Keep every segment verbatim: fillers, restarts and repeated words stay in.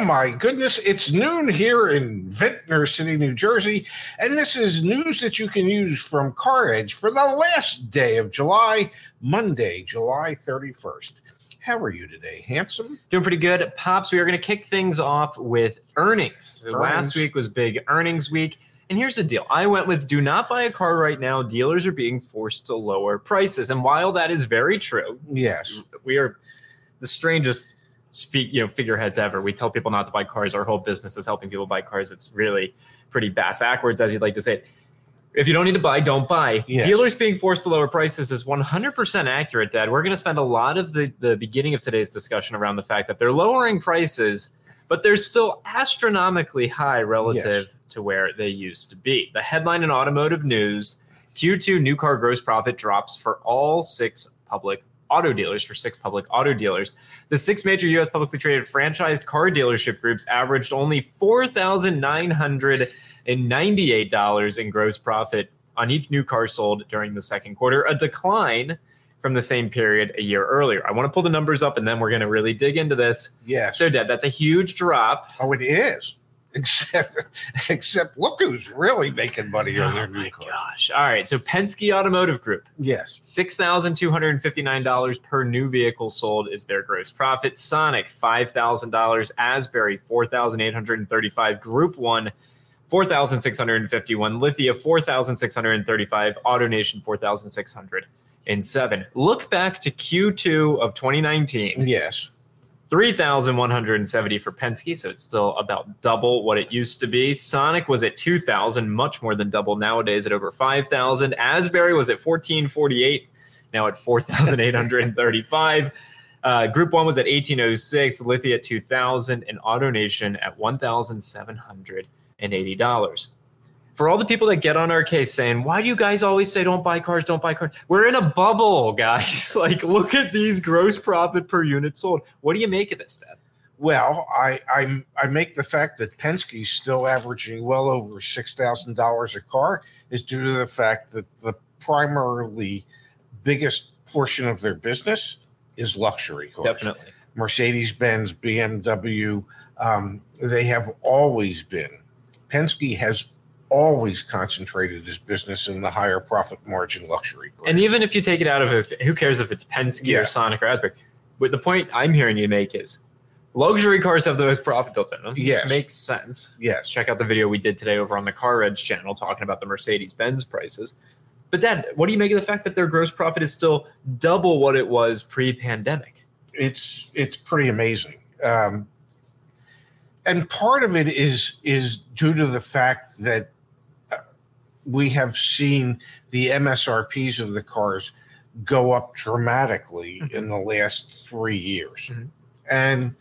Oh my goodness, it's noon here in Ventnor City, New Jersey, and this is news that you can use from Car Edge for the last day of July, Monday, July thirty-first. How are you today, handsome? Doing pretty good, Pops. We are going to kick things off with earnings. earnings. Last week was big earnings week, and here's the deal. I went with do not buy a car right now. Dealers are being forced to lower prices, and while that is very true, yes, we are the strangest speak, you know, figureheads ever. We tell people not to buy cars. Our whole business is helping people buy cars. It's really pretty bass-ackwards, as you'd like to say. If you don't need to buy, don't buy. Yes. Dealers being forced to lower prices is one hundred percent accurate, Dad. We're going to spend a lot of the, the beginning of today's discussion around the fact that they're lowering prices, but they're still astronomically high relative yes. to where they used to be. The headline in automotive news, Q two new car gross profit drops for all six public auto dealers, for six public auto dealers. The six major U S publicly traded franchised car dealership groups averaged only four thousand nine hundred ninety-eight dollars in gross profit on each new car sold during the second quarter, a decline from the same period a year earlier. I want to pull the numbers up, and then we're going to really dig into this. Yeah. So, Dad, that's a huge drop. Oh, it is. Except, except look who's really making money on their new cars. Oh, my gosh. All right. So Penske Automotive Group. Yes. six thousand two hundred fifty-nine dollars per new vehicle sold is their gross profit. Sonic, five thousand dollars. Asbury, four thousand eight hundred thirty-five dollars. Group One, four thousand six hundred fifty-one dollars. Lithia, four thousand six hundred thirty-five dollars. AutoNation, four thousand six hundred seven dollars. Look back to Q two of twenty nineteen. Yes. three thousand one hundred seventy dollars for Penske, so it's still about double what it used to be. Sonic was at two thousand dollars, much more than double nowadays at over five thousand dollars. Asbury was at one thousand four hundred forty-eight dollars, now at four thousand eight hundred thirty-five dollars. uh, Group One was at one thousand eight hundred six dollars, Lithia at two thousand dollars, and AutoNation at one thousand seven hundred eighty dollars. For all the people that get on our case saying, why do you guys always say don't buy cars, don't buy cars? We're in a bubble, guys. Like, look at these gross profit per unit sold. What do you make of this, Dad? Well, I I, I make the fact that Penske's still averaging well over six thousand dollars a car is due to the fact that the primarily biggest portion of their business is luxury cars. Definitely. Mercedes-Benz, B M W, um, they have always been. Penske has always concentrated his business in the higher profit margin luxury brands. And even if you take it out of it, who cares if it's Penske yeah. or Sonic or Asbury? But the point I'm hearing you make is luxury cars have the most profit built in them. Yes. Makes sense. Yes. Check out the video we did today over on the Car Edge channel talking about the Mercedes-Benz prices. But Dad, what do you make of the fact that their gross profit is still double what it was pre-pandemic? It's it's pretty amazing. Um, and part of it is is due to the fact that we have seen the M S R Ps of the cars go up dramatically mm-hmm. in the last three years. Mm-hmm. And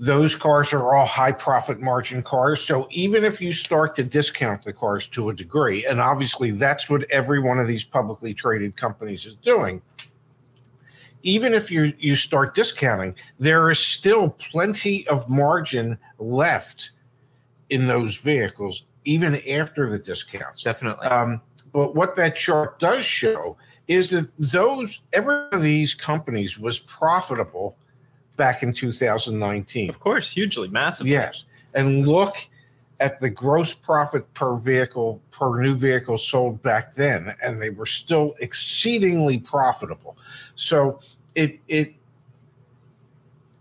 those cars are all high profit margin cars. So even if you start to discount the cars to a degree, and obviously that's what every one of these publicly traded companies is doing, even if you you start discounting, there is still plenty of margin left in those vehicles even after the discounts. Definitely. Um, but what that chart does show is that those, every one of these companies was profitable back in two thousand nineteen. Of course, hugely, massively. Yes. And look at the gross profit per vehicle, per new vehicle sold back then, and they were still exceedingly profitable. So it it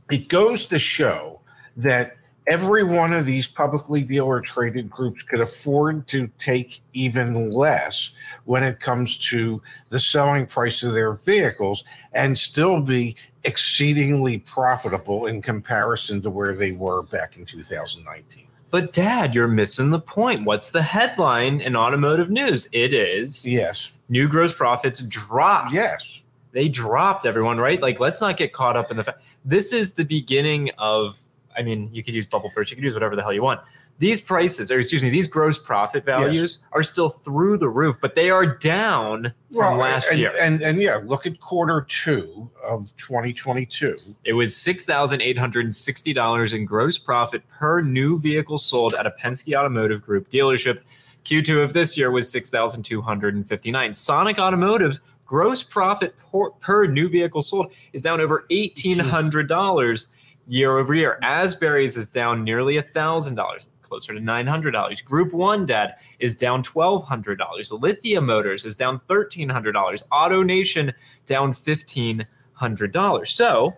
it goes to show that every one of these publicly dealer traded groups could afford to take even less when it comes to the selling price of their vehicles and still be exceedingly profitable in comparison to where they were back in two thousand nineteen. But Dad, you're missing the point. What's the headline in automotive news? It is yes. New gross profits drop. Yes. They dropped, everyone, right? Like, let's not get caught up in the fact. This is the beginning of, I mean, you could use bubble burst, you could use whatever the hell you want. These prices, or excuse me, these gross profit values yes. are still through the roof, but they are down from well, last and, year. And, and and yeah, look at quarter two of twenty twenty-two. It was six thousand eight hundred sixty dollars in gross profit per new vehicle sold at a Penske Automotive Group dealership. Q two of this year was six thousand two hundred fifty-nine dollars. Sonic Automotive's gross profit per, per new vehicle sold is down over one thousand eight hundred dollars year over year. Asbury's is down nearly one thousand dollars, closer to nine hundred dollars. Group One, Dad, is down twelve hundred dollars. Lithia Motors is down thirteen hundred dollars. AutoNation down fifteen hundred dollars. So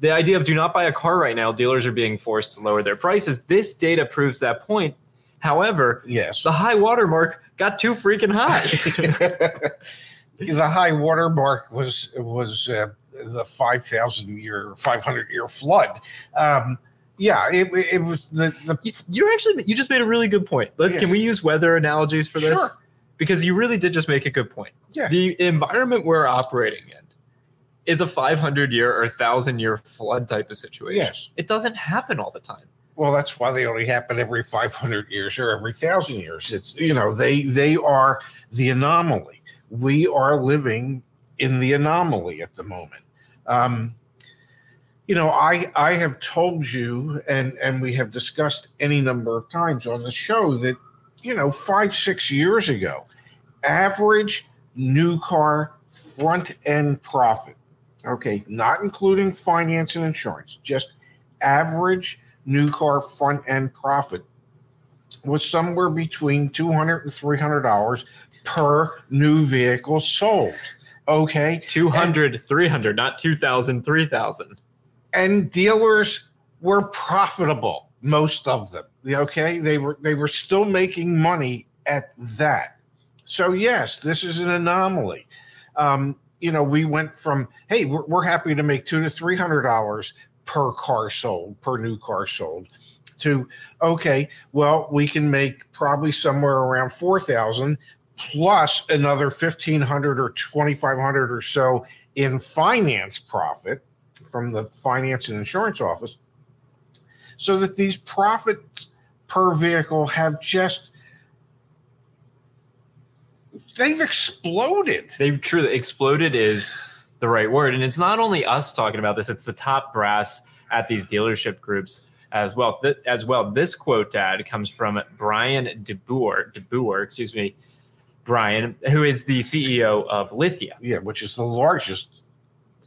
the idea of do not buy a car right now, dealers are being forced to lower their prices. This data proves that point. However, yes, the high water mark got too freaking high. The high water mark was was uh, the five thousand year, five hundred year flood. Um, yeah, it, it was the, the you, you're actually you just made a really good point. Let's yes. Can we use weather analogies for this? Sure. Because you really did just make a good point. Yeah. The environment we're operating in is a five hundred year or one thousand year flood type of situation. Yes. It doesn't happen all the time. Well, that's why they only happen every five hundred years or every one thousand years. It's, you know, they they are the anomaly. We are living in the anomaly at the moment. Um, you know, I I have told you, and, and we have discussed any number of times on the show that, you know, five, six years ago, average new car front-end profit, okay, not including finance and insurance, just average new car front-end profit was somewhere between two hundred dollars and three hundred dollars per new vehicle sold, okay? two hundred dollars, three hundred dollars, not two thousand dollars, three thousand dollars. And dealers were profitable, most of them, okay? They were they were still making money at that. So, yes, this is an anomaly. Um, you know, we went from, hey, we're, we're happy to make two hundred dollars to three hundred dollars per car sold, per new car sold, to, okay, well, we can make probably somewhere around four thousand plus another fifteen hundred or twenty-five hundred or so in finance profit from the finance and insurance office, so that these profits per vehicle have just, they've exploded. They've truly exploded is the right word. And it's not only us talking about this, it's the top brass at these dealership groups as well. Th- as well, this quote, Dad, comes from Brian DeBoer, DeBoer, excuse me, Brian, who is the C E O of Lithia. Yeah, which is the largest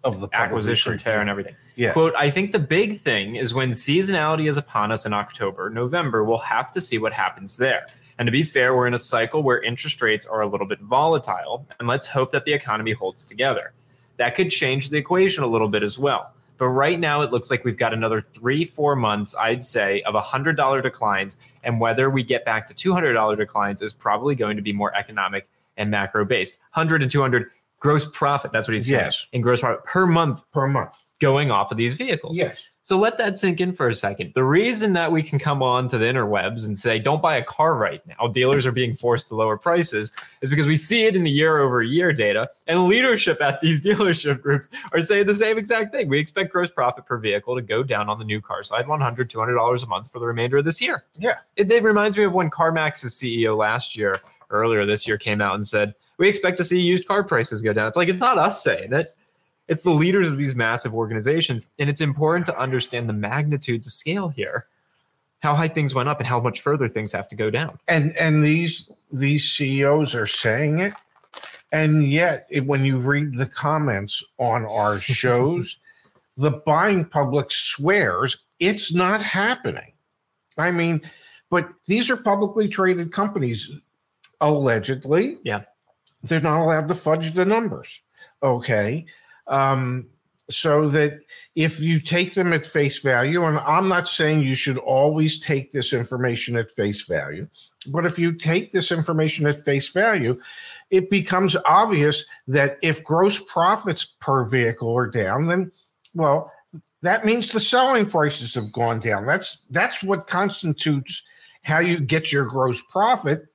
of the acquisition tear and everything. Yeah. Quote, I think the big thing is when seasonality is upon us in October, November, we'll have to see what happens there. And to be fair, we're in a cycle where interest rates are a little bit volatile, and let's hope that the economy holds together. That could change the equation a little bit as well. But right now, it looks like we've got another three, four months, I'd say, of one hundred dollars declines. And whether we get back to two hundred dollars declines is probably going to be more economic and macro-based. one hundred and two hundred gross profit, that's what he's saying. Yes. In gross profit per month. Per month. Going off of these vehicles. Yes. So let that sink in for a second. The reason that we can come on to the interwebs and say, don't buy a car right now, dealers are being forced to lower prices, is because we see it in the year over year data, and leadership at these dealership groups are saying the same exact thing. We expect gross profit per vehicle to go down on the new car side, one hundred dollars, two hundred dollars a month for the remainder of this year. Yeah. It, it reminds me of when CarMax's C E O last year, earlier this year, came out and said, we expect to see used car prices go down. It's like, it's not us saying it. It's the leaders of these massive organizations, and it's important to understand the magnitudes of scale here, how high things went up and how much further things have to go down. And and these these C E Os are saying it, and yet it, when you read the comments on our shows, the buying public swears it's not happening. I mean, but these are publicly traded companies, allegedly. Yeah. They're not allowed to fudge the numbers, okay? Um, so that if you take them at face value, and I'm not saying you should always take this information at face value, but if you take this information at face value, it becomes obvious that if gross profits per vehicle are down, then, well, that means the selling prices have gone down. That's, that's what constitutes how you get your gross profit.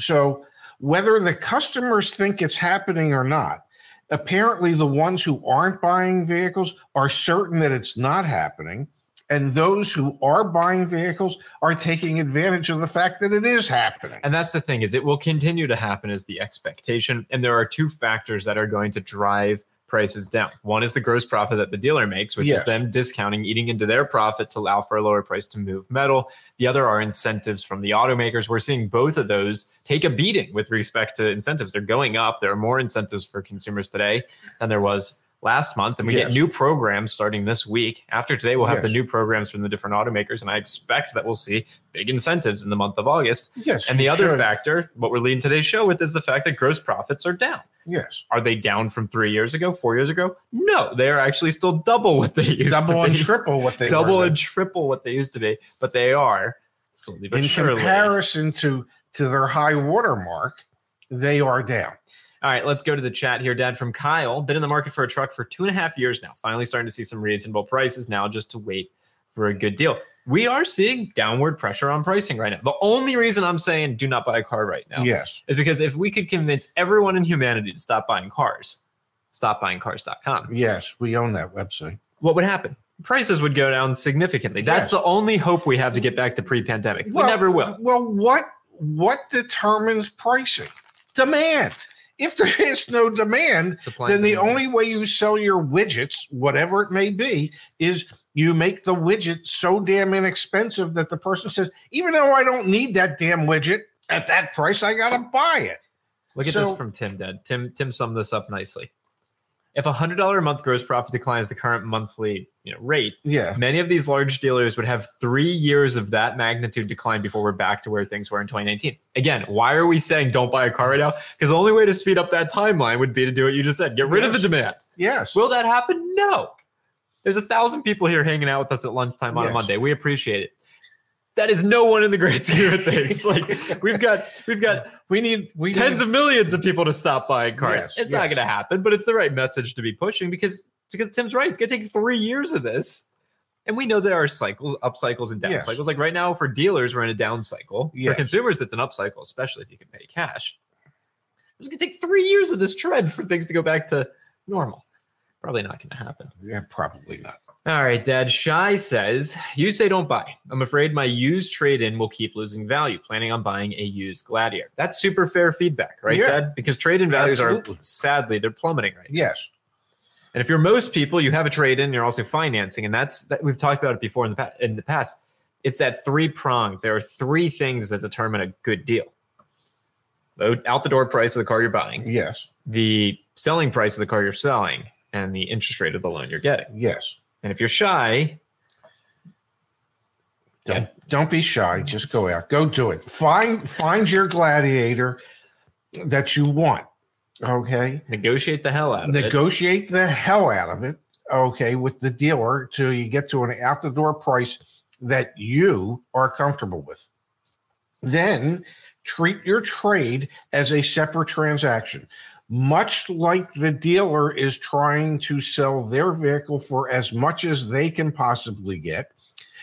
So whether the customers think it's happening or not, apparently, the ones who aren't buying vehicles are certain that it's not happening, and those who are buying vehicles are taking advantage of the fact that it is happening. And that's the thing, is it will continue to happen is the expectation, and there are two factors that are going to drive prices down. One is the gross profit that the dealer makes, which yes. is them discounting, eating into their profit to allow for a lower price to move metal. The other are incentives from the automakers. We're seeing both of those take a beating with respect to incentives. They're going up. There are more incentives for consumers today than there was last month, and we yes. get new programs starting this week. After today, we'll have yes. the new programs from the different automakers, and I expect that we'll see big incentives in the month of August. Yes, and the other sure. factor, what we're leading today's show with, is the fact that gross profits are down. Yes. Are they down from three years ago, four years ago? No, they are actually still double what they used double to be. Double and triple what they double were. Double and triple what they used to be, but they are slowly but in surely. In comparison to, to their high water mark, they are down. All right, let's go to the chat here, Dad, from Kyle. Been in the market for a truck for two and a half years now. Finally starting to see some reasonable prices now just to wait for a good deal. We are seeing downward pressure on pricing right now. The only reason I'm saying do not buy a car right now yes. is because if we could convince everyone in humanity to stop buying cars, stop buying cars dot com. Yes, we own that website. What would happen? Prices would go down significantly. That's yes. the only hope we have to get back to pre-pandemic. Well, we never will. Well, what what determines pricing? Demand. If there is no demand, then the only way you sell your widgets, whatever it may be, is you make the widget so damn inexpensive that the person says, even though I don't need that damn widget at that price, I got to buy it. Look at so, this from Tim, Dad. Tim, Tim summed this up nicely. If one hundred dollars a month gross profit declines the current monthly you know, rate, yeah. many of these large dealers would have three years of that magnitude decline before we're back to where things were in twenty nineteen. Again, why are we saying don't buy a car right now? Because the only way to speed up that timeline would be to do what you just said. Get rid yes. of the demand. Yes. Will that happen? No. There's a thousand people here hanging out with us at lunchtime on yes. a Monday. We appreciate it. That is no one in the great scheme of things. Like we've got, we've got, we need we tens need, of millions of people to stop buying cars. Yes, it's yes. not going to happen, but it's the right message to be pushing because because Tim's right. It's going to take three years of this, and we know there are cycles, up cycles, and down yes. cycles. Like right now, for dealers, we're in a down cycle. Yes. For consumers, it's an up cycle, especially if you can pay cash. It's going to take three years of this trend for things to go back to normal. Probably not going to happen. Yeah, probably not. All right, Dad. Shy says, you say don't buy. I'm afraid my used trade-in will keep losing value. Planning on buying a used Gladiator. That's super fair feedback, right, yeah. Dad? Because trade-in values Absolutely. are, sadly, they're plummeting right now. Yes. And if you're most people, you have a trade-in, you're also financing. And that's that we've talked about it before in the, pa- in the past. It's that three-pronged. There are three things that determine a good deal. The out-the-door price of the car you're buying. Yes. The selling price of the car you're selling. And the interest rate of the loan you're getting. Yes. And if you're shy, don't, don't be shy. Just go out. Go do it. Find find your Gladiator that you want. Okay. Negotiate the hell out of Negotiate it. Negotiate the hell out of it. Okay. With the dealer till you get to an out the door price that you are comfortable with. Then treat your trade as a separate transaction. Much like the dealer is trying to sell their vehicle for as much as they can possibly get,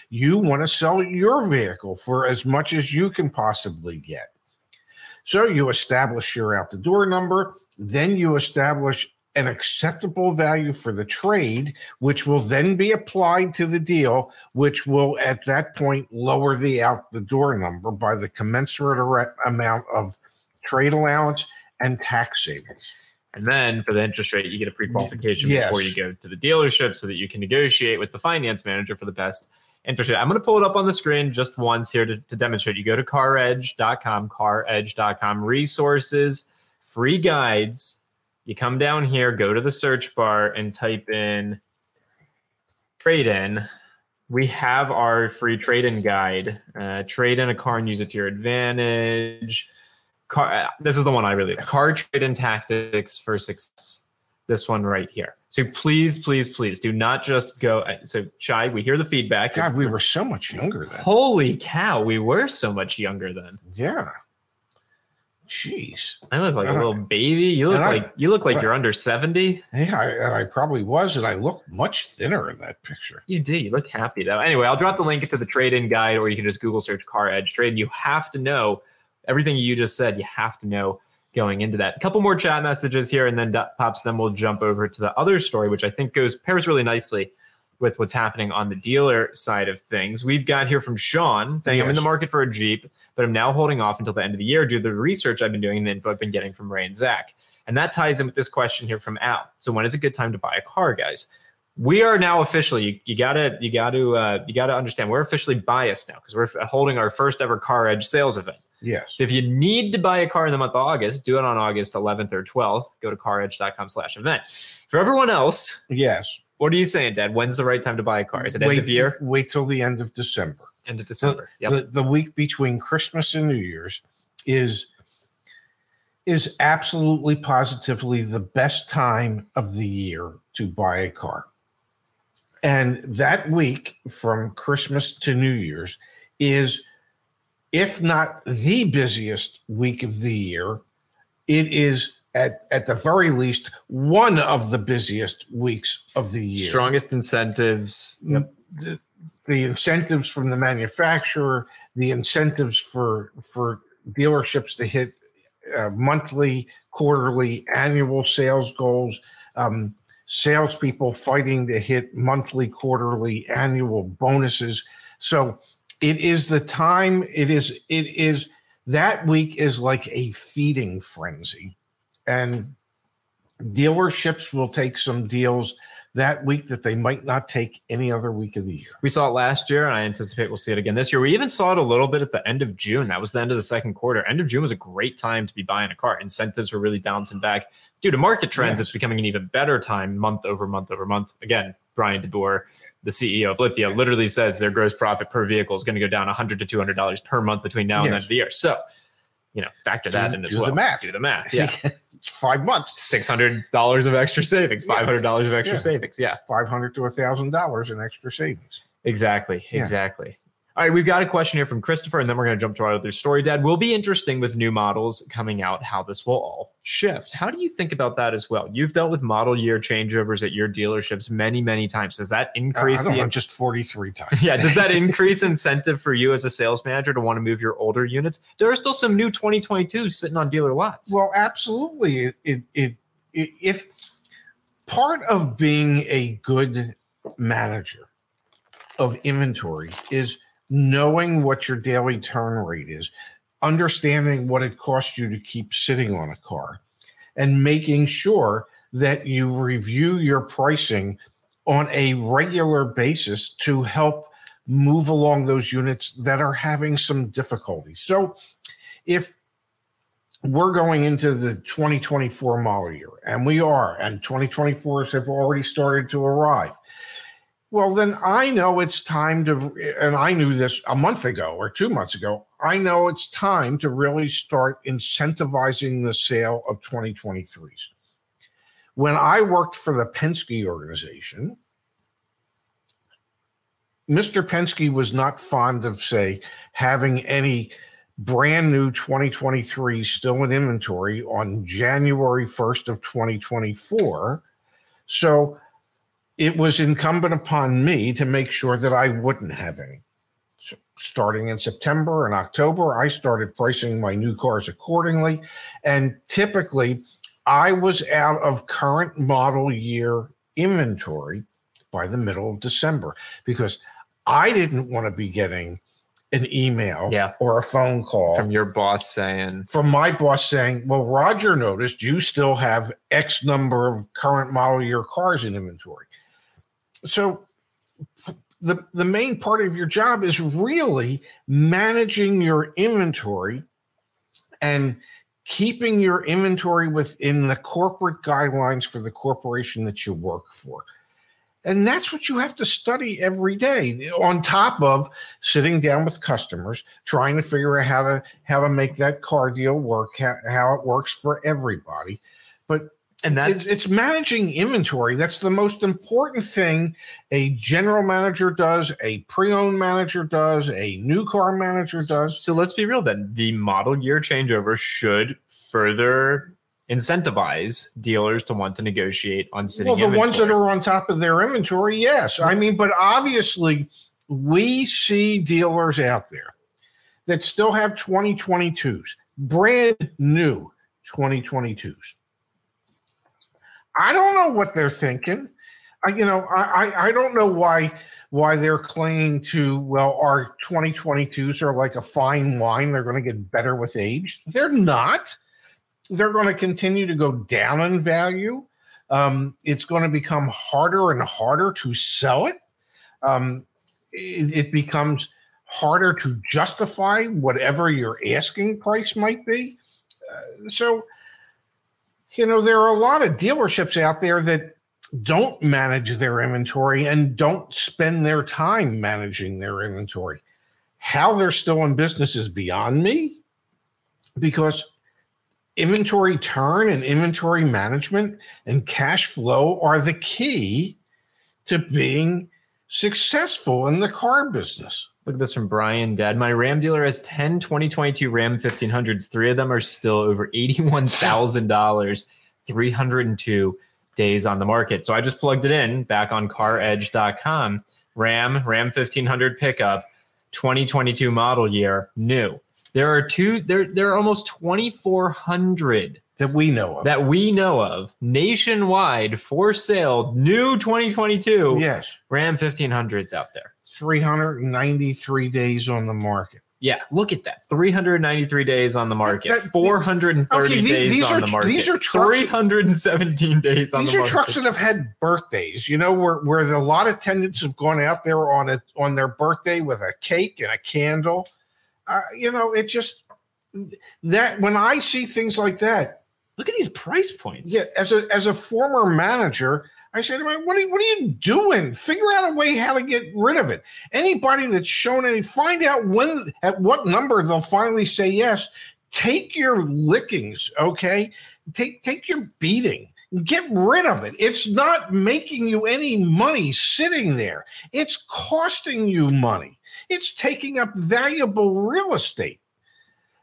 you want to sell your vehicle for as much as you can possibly get. So you establish your out-the-door number, then you establish an acceptable value for the trade, which will then be applied to the deal, which will at that point lower the out-the-door number by the commensurate amount of trade allowance and tax savings. And then for the interest rate, you get a pre-qualification yes. before you go to the dealership so that you can negotiate with the finance manager for the best interest rate. I'm going to pull it up on the screen just once here to, to demonstrate. You go to car edge dot com, car edge dot com, resources, free guides. You come down here, go to the search bar and type in trade-in. We have our free trade-in guide. Uh, trade in a car and use it to your advantage. Car, this is the one I really like. Car trade-in tactics for success. This one right here. So please, please, please do not just go. So Chai, we hear the feedback. God, we were so much younger then. Holy cow, we were so much younger then. Yeah. Jeez, I look like and a little I, baby. You look like I, you look like I, you're under seventy. Yeah, I, and I probably was, and I look much thinner in that picture. You do. You look happy though. Anyway, I'll drop the link to the trade-in guide, or you can just Google search Car Edge Trade. You have to know. Everything you just said, you have to know going into that. A couple more chat messages here, and then Pops, then we'll jump over to the other story, which I think goes pairs really nicely with what's happening on the dealer side of things. We've got here from Sean saying, yes. I'm in the market for a Jeep, but I'm now holding off until the end of the year due to the research I've been doing and the info I've been getting from Ray and Zach. And that ties in with this question here from Al. So when is a good time to buy a car, guys? We are now officially, you, you gotta, you gotta, uh, you gotta understand, we're officially biased now because we're holding our first ever Car Edge sales event. Yes. So if you need to buy a car in the month of August, do it on August eleventh or twelfth. Go to car edge dot com slash event. For everyone else. Yes. What are you saying, Dad? When's the right time to buy a car? Is it wait, end of year? Wait till the end of December. End of December. The, yep. the, the week between Christmas and New Year's is is absolutely positively the best time of the year to buy a car. And that week from Christmas to New Year's is, if not the busiest week of the year, it is at, at the very least one of the busiest weeks of the year. Strongest incentives. Yep. The, the incentives from the manufacturer, the incentives for, for dealerships to hit uh, monthly, quarterly, annual sales goals, um, salespeople fighting to hit monthly, quarterly, annual bonuses. So it is the time, it is, it is, that week is like a feeding frenzy. And dealerships will take some deals that week that they might not take any other week of the year. We saw it last year, and I anticipate we'll see it again this year. We even saw it a little bit at the end of June. That was the end of the second quarter. End of June was a great time to be buying a car. Incentives were really bouncing back. Due to market trends, yes. It's becoming an even better time month over month over month. Again, Brian DeBoer, the C E O of Lithia, literally says their gross profit per vehicle is going to go down one hundred to two hundred dollars per month between now yes. and the end of the year. So, you know, factor that do, in as do well. Do the math. Do the math, yeah. Five months. six hundred dollars of extra savings, five hundred dollars yeah. of extra yeah. savings, yeah. five hundred to one thousand dollars in extra savings. Exactly, yeah. exactly. All right, we've got a question here from Christopher, and then we're going to jump to our other story, Dad. Will be interesting with new models coming out, how this will all shift. How do you think about that as well? You've dealt with model year changeovers at your dealerships many, many times. Does that increase? Uh, I don't the know, in- just forty-three times. Yeah, does that increase incentive for you as a sales manager to want to move your older units? There are still some new twenty twenty-twos sitting on dealer lots. Well, absolutely. It, it, it, it if part of being a good manager of inventory is knowing what your daily turn rate is, understanding what it costs you to keep sitting on a car, and making sure that you review your pricing on a regular basis to help move along those units that are having some difficulty. So if we're going into the twenty twenty-four model year, and we are, and twenty twenty-fours have already started to arrive, well, then I know it's time to, and I knew this a month ago or two months ago, I know it's time to really start incentivizing the sale of twenty twenty-threes. When I worked for the Penske organization, Mister Penske was not fond of, say, having any brand new twenty twenty-three still in inventory on January first of twenty twenty-four. So it was incumbent upon me to make sure that I wouldn't have any. So starting in September and October, I started pricing my new cars accordingly. And typically, I was out of current model year inventory by the middle of December because I didn't want to be getting an email yeah. or a phone call from your boss saying, from my boss saying, well, Roger noticed you still have X number of current model year cars in inventory. So the, the main part of your job is really managing your inventory and keeping your inventory within the corporate guidelines for the corporation that you work for. And that's what you have to study every day, on top of sitting down with customers, trying to figure out how to how to make that car deal work, how, how it works for everybody. But And that it's managing inventory. That's the most important thing a general manager does, a pre-owned manager does, a new car manager does. So let's be real then. The model year changeover should further incentivize dealers to want to negotiate on sitting inventory. Well, the ones that are on top of their inventory, yes. I mean, but obviously we see dealers out there that still have twenty twenty-twos, brand new twenty twenty-twos. I don't know what they're thinking. I, you know, I, I I don't know why why they're clinging to, well, our twenty twenty-twos are like a fine wine. They're going to get better with age. They're not. They're going to continue to go down in value. Um, it's going to become harder and harder to sell it. Um, it, it becomes harder to justify whatever your asking price might be. Uh, so, you know, there are a lot of dealerships out there that don't manage their inventory and don't spend their time managing their inventory. How they're still in business is beyond me, because inventory turn and inventory management and cash flow are the key to being successful in the car business. Look at this from Brian. Dad, my Ram dealer has ten twenty twenty-two Ram fifteen hundreds. Three of them are still over eighty-one thousand dollars, three hundred two days on the market. So I just plugged it in back on car edge dot com. Ram, Ram fifteen hundred pickup, twenty twenty-two model year, new. There are two, there, there are almost twenty-four hundred that we know of, that we know of nationwide for sale, new twenty twenty-two yes. Ram fifteen hundreds out there. three hundred ninety-three days on the market. Yeah, look at that. three hundred ninety-three days on the market. That, that, four hundred thirty okay, these, days these on are, the market. These are trucks, three hundred seventeen days on the market. These are trucks that have had birthdays, you know, where, where the lot attendants have gone out there on a, on their birthday with a cake and a candle. Uh, you know, it just that when I see things like that, look at these price points. Yeah, as a as a former manager, I said, what are, you, what are you doing? Figure out a way how to get rid of it. Anybody that's shown any, find out when, at what number they'll finally say yes. Take your lickings, okay? Take take your beating. Get rid of it. It's not making you any money sitting there. It's costing you money. It's taking up valuable real estate.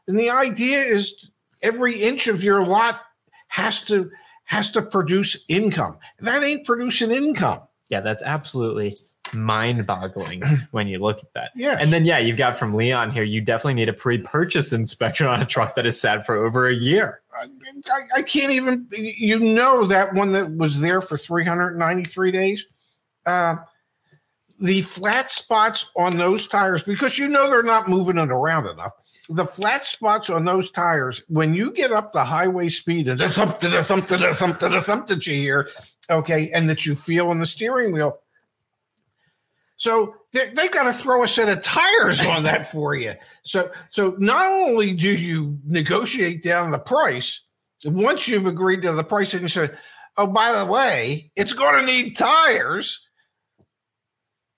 And the idea is every inch of your lot has to has to produce income. That ain't producing income. Yeah, that's absolutely mind-boggling when you look at that. Yeah. And then, yeah, you've got from Leon here, you definitely need a pre-purchase inspection on a truck that has sat for over a year. I, I, I can't even, you know, that one that was there for three hundred ninety-three days, uh, the flat spots on those tires, because you know they're not moving it around enough, the flat spots on those tires, when you get up the highway speed and the thump, the thump, the thump, the thump that you hear, okay, and that you feel on the steering wheel. So they've got to throw a set of tires on that for you. So, so not only do you negotiate down the price, once you've agreed to the price and you say, oh, by the way, it's going to need tires,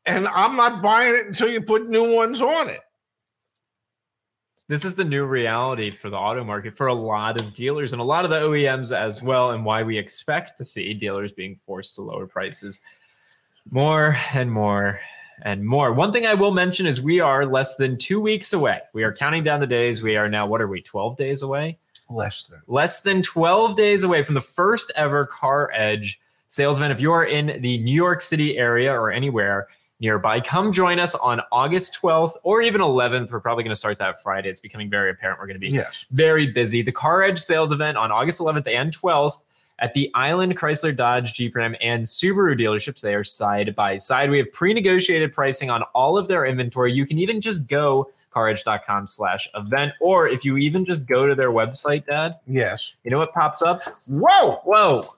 and I'm not buying it until you put new ones on it. This is the new reality for the auto market for a lot of dealers and a lot of the O E Ms as well, and why we expect to see dealers being forced to lower prices more and more and more. One thing I will mention is we are less than two weeks away. We are counting down the days. We are now, what are we, twelve days away? Less than. Less than twelve days away from the first ever Car Edge sales event. If you are in the New York City area or anywhere nearby, come join us on August twelfth or even eleventh. We're probably going to start that Friday. It's becoming very apparent we're going to be yes. very busy. The Car Edge sales event on August eleventh and twelfth at the Island Chrysler Dodge Jeep Ram and Subaru dealerships. They are side by side. We have pre-negotiated pricing on all of their inventory. You can even just go car edge dot com slash event, or if you even just go to their website, Dad. Yes. You know what pops up? Whoa, whoa.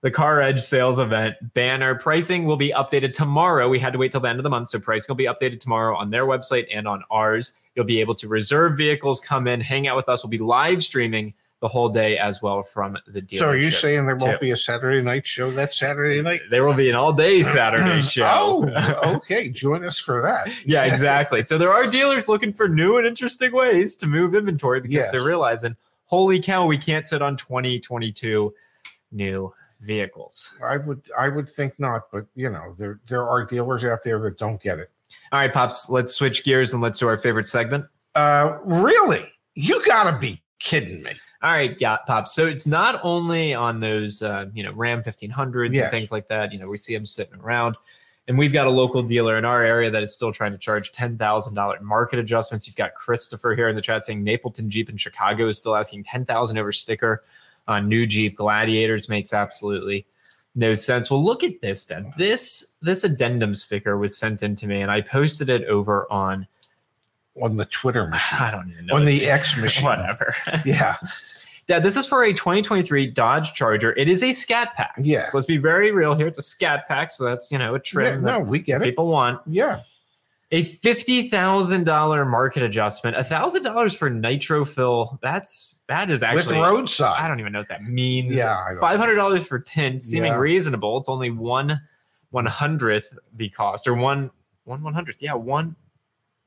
The Car Edge sales event banner. Pricing will be updated tomorrow. We had to wait till the end of the month, so pricing will be updated tomorrow on their website and on ours. You'll be able to reserve vehicles, come in, hang out with us. We'll be live streaming the whole day as well from the dealership. So are you saying there won't too. be a Saturday night show that Saturday night? There will be an all-day Saturday show. Oh, okay. Join us for that. Yeah, exactly. So there are dealers looking for new and interesting ways to move inventory, because yes. they're realizing, holy cow, we can't sit on twenty twenty-two new vehicles. I would I would think not, but you know, there there are dealers out there that don't get it. All right, Pops, let's switch gears and let's do our favorite segment. Uh really? You gotta be kidding me. All right, yeah, Pops. So it's not only on those uh, you know, Ram fifteen hundreds yes. and things like that. You know, we see them sitting around, and we've got a local dealer in our area that is still trying to charge ten thousand dollars market adjustments. You've got Christopher here in the chat saying Napleton Jeep in Chicago is still asking ten thousand dollars over sticker on new Jeep Gladiators. Makes absolutely no sense. Well, look at this, Dad. This this addendum sticker was sent in to me, and I posted it over on on the Twitter machine. I don't even know. On the X machine. Whatever. Yeah. Dad, this is for a twenty twenty-three Dodge Charger. It is a Scat Pack. Yeah. So let's be very real here. It's a Scat Pack, so that's, you know, a trim yeah, no, that we get people it. want. Yeah. A fifty thousand dollars market adjustment, one thousand dollars for nitro fill. That's, that is actually. With roadside. I don't even know what that means. Yeah. five hundred dollars for tint, seeming yeah. reasonable. It's only one one hundredth the cost, or one one one hundredth. Yeah, one.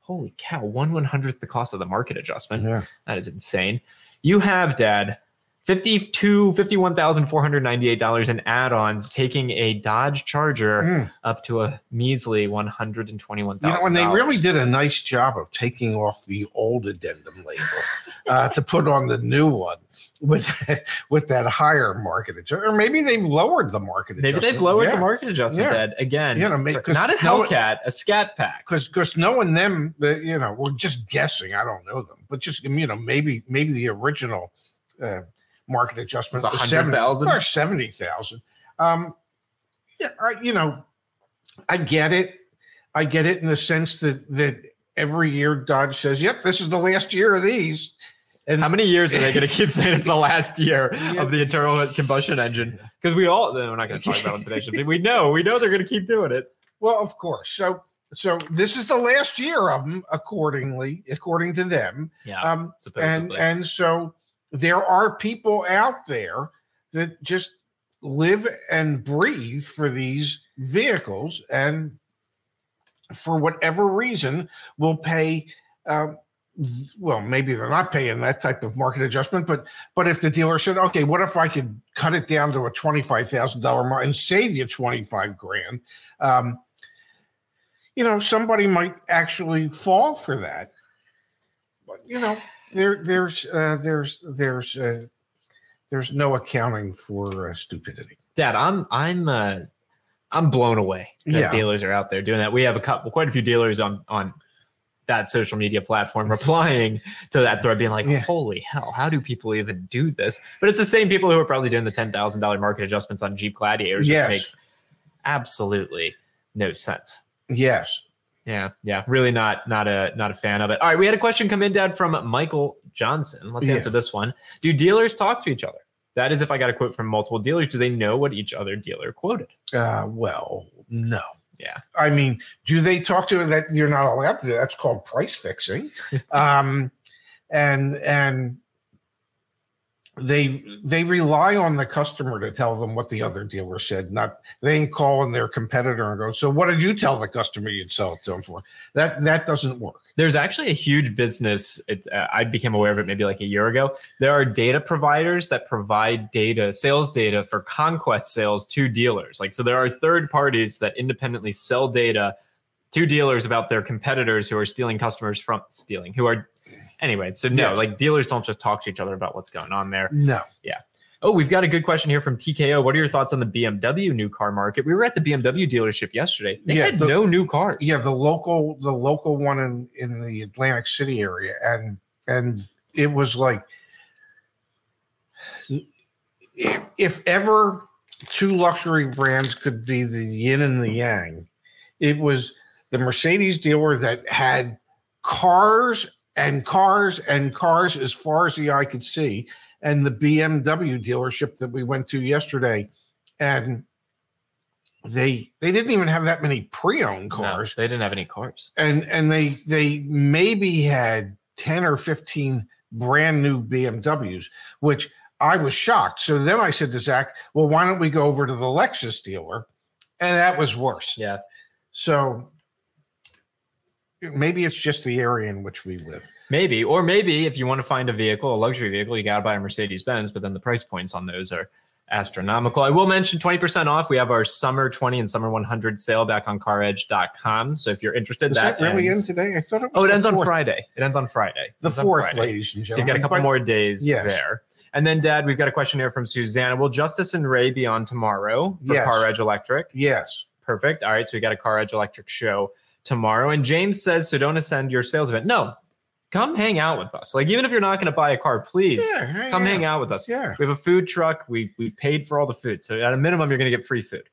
Holy cow, one one hundredth the cost of the market adjustment. Yeah. That is insane. You have, Dad, fifty-two, fifty-one thousand four hundred ninety-eight dollars in add-ons, taking a Dodge Charger mm. up to a measly one hundred twenty-one thousand dollars. You know, and they really did a nice job of taking off the old addendum label uh, to put on the new one with with that higher market adjustment. Or maybe they've lowered the market maybe adjustment. Maybe they've lowered yeah. the market adjustment, Ed. Yeah. Again, you know, not a Hellcat, no, a Scat Pack. Because knowing them, you know, we're just guessing. I don't know them. But just, you know, maybe maybe the original uh, market adjustment was one hundred thousand dollars or seventy thousand dollars. Um, yeah, I, you know, I get it. I get it in the sense that that every year Dodge says, "Yep, this is the last year of these." And how many years are they going to keep saying it's the last year yeah. of the internal combustion engine? Because we all, we're not going to talk about it today. We know, we know they're going to keep doing it. Well, of course. So, so this is the last year of them, accordingly, according to them. Yeah. Um, and and so. There are people out there that just live and breathe for these vehicles, and for whatever reason will pay, uh, well, maybe they're not paying that type of market adjustment, but but if the dealer said, okay, what if I could cut it down to a twenty-five thousand dollars mark and save you twenty-five grand, um, you know, somebody might actually fall for that. But, you know, There, there's, uh, there's, there's, uh, there's no accounting for uh, stupidity. Dad, I'm, I'm, uh, I'm blown away that yeah. dealers are out there doing that. We have a couple, quite a few dealers on, on that social media platform replying to that thread, being like, yeah. "Holy hell, how do people even do this?" But it's the same people who are probably doing the ten thousand dollar market adjustments on Jeep Gladiators. Yes, which makes absolutely no sense. Yes. Yeah, yeah, really not not a not a fan of it. All right, we had a question come in, Dad, from Michael Johnson. Let's yeah. answer this one. Do dealers talk to each other? That is, if I got a quote from multiple dealers, do they know what each other dealer quoted? Uh, well, no. Yeah. I mean, do they talk to that? You're not allowed to do that. That's called price fixing. um, and and they they rely on the customer to tell them what the other dealer said. Not they ain't calling their competitor and go, so what did you tell the customer you'd sell it to them for? That that doesn't work. There's actually a huge business. It's, uh, I became aware of it maybe like a year ago. There are data providers that provide data, sales data for conquest sales to dealers. Like, so there are third parties that independently sell data to dealers about their competitors who are stealing customers from stealing who are. Anyway, so no, yeah. like dealers don't just talk to each other about what's going on there. No. Yeah. Oh, we've got a good question here from T K O. What are your thoughts on the B M W new car market? We were at the B M W dealership yesterday. They yeah, had the, no new cars. Yeah, the local the local one in, in the Atlantic City area. And and it was like, if ever two luxury brands could be the yin and the yang, it was the Mercedes dealer that had cars and cars and cars as far as the eye could see, and the B M W dealership that we went to yesterday, and they they didn't even have that many pre-owned cars. No, they didn't have any cars, and and they they maybe had ten or fifteen brand new B M Ws, which I was shocked. So then I said to Zach, well, why don't we go over to the Lexus dealer? And that was worse. Yeah. So maybe it's just the area in which we live. Maybe, or maybe if you want to find a vehicle, a luxury vehicle, you got to buy a Mercedes-Benz, but then the price points on those are astronomical. I will mention twenty percent off. We have our summer twenty and summer one hundred sale back on car edge dot com. So if you're interested, Does that, that really ends, end today? I thought it was Oh, it ends fourth. on Friday. It ends on Friday. The fourth, Friday. Ladies and gentlemen. So you've got a couple but, more days yes. there. And then, Dad, we've got a question here from Susanna. Will Justice and Ray be on tomorrow for yes. Car Edge Electric? Yes. Perfect. All right. So we got a Car Edge Electric show tomorrow. And James says, so don't attend your sales event. No, come hang out with us. Like, even if you're not going to buy a car, please yeah, hang come out. hang out with us. Yeah. We have a food truck. We we paid for all the food. So at a minimum, you're going to get free food.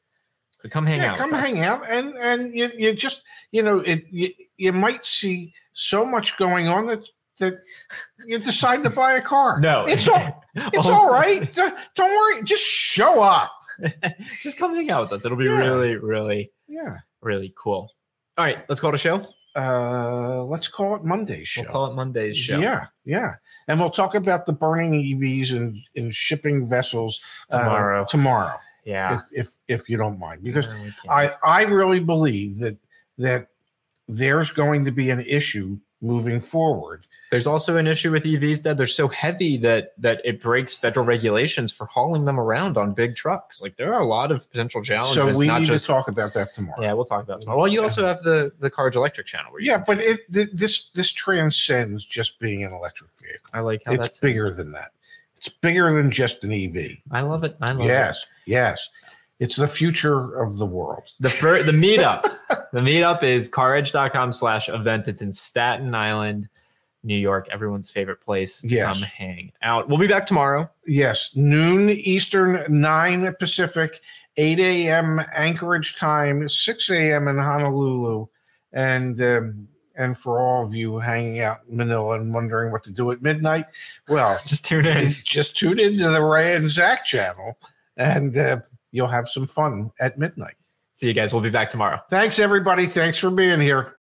So come hang yeah, out. Come with hang us. out. And and you, you just, you know, it you, you might see so much going on that, that you decide to buy a car. No, it's all, it's all right. Don't worry. Just show up. Just come hang out with us. It'll be yeah. really, really, yeah, really cool. All right, let's call it a show. uh, let's call it Monday's show. We'll call it Monday's show. Yeah, yeah. And we'll talk about the burning E Vs and, and shipping vessels uh, tomorrow. Tomorrow. Yeah. If, if if you don't mind. Because no, I, I really believe that that there's going to be an issue moving forward. There's also an issue with E Vs that they're so heavy that that it breaks federal regulations for hauling them around on big trucks. Like there are a lot of potential challenges. So we not need just, to talk about that tomorrow. Yeah, we'll talk about it tomorrow. Well, you also have the the Carge Electric channel. Where you yeah, but it, this this transcends just being an electric vehicle. I like how it's that's bigger than that. It's bigger than just an E V. I love it. I love yes, it. Yes, yes. It's the future of the world. The fir- the meetup. The meetup is caredge.com slash event. It's in Staten Island, New York. Everyone's favorite place to yes. come hang out. We'll be back tomorrow. Yes. Noon Eastern, nine Pacific, eight a.m. Anchorage time, six a.m. in Honolulu. And um, and for all of you hanging out in Manila and wondering what to do at midnight, well, just tune in. Just tune in to the Ray and Zach channel. And uh, you'll have some fun at midnight. See you guys. We'll be back tomorrow. Thanks, everybody. Thanks for being here.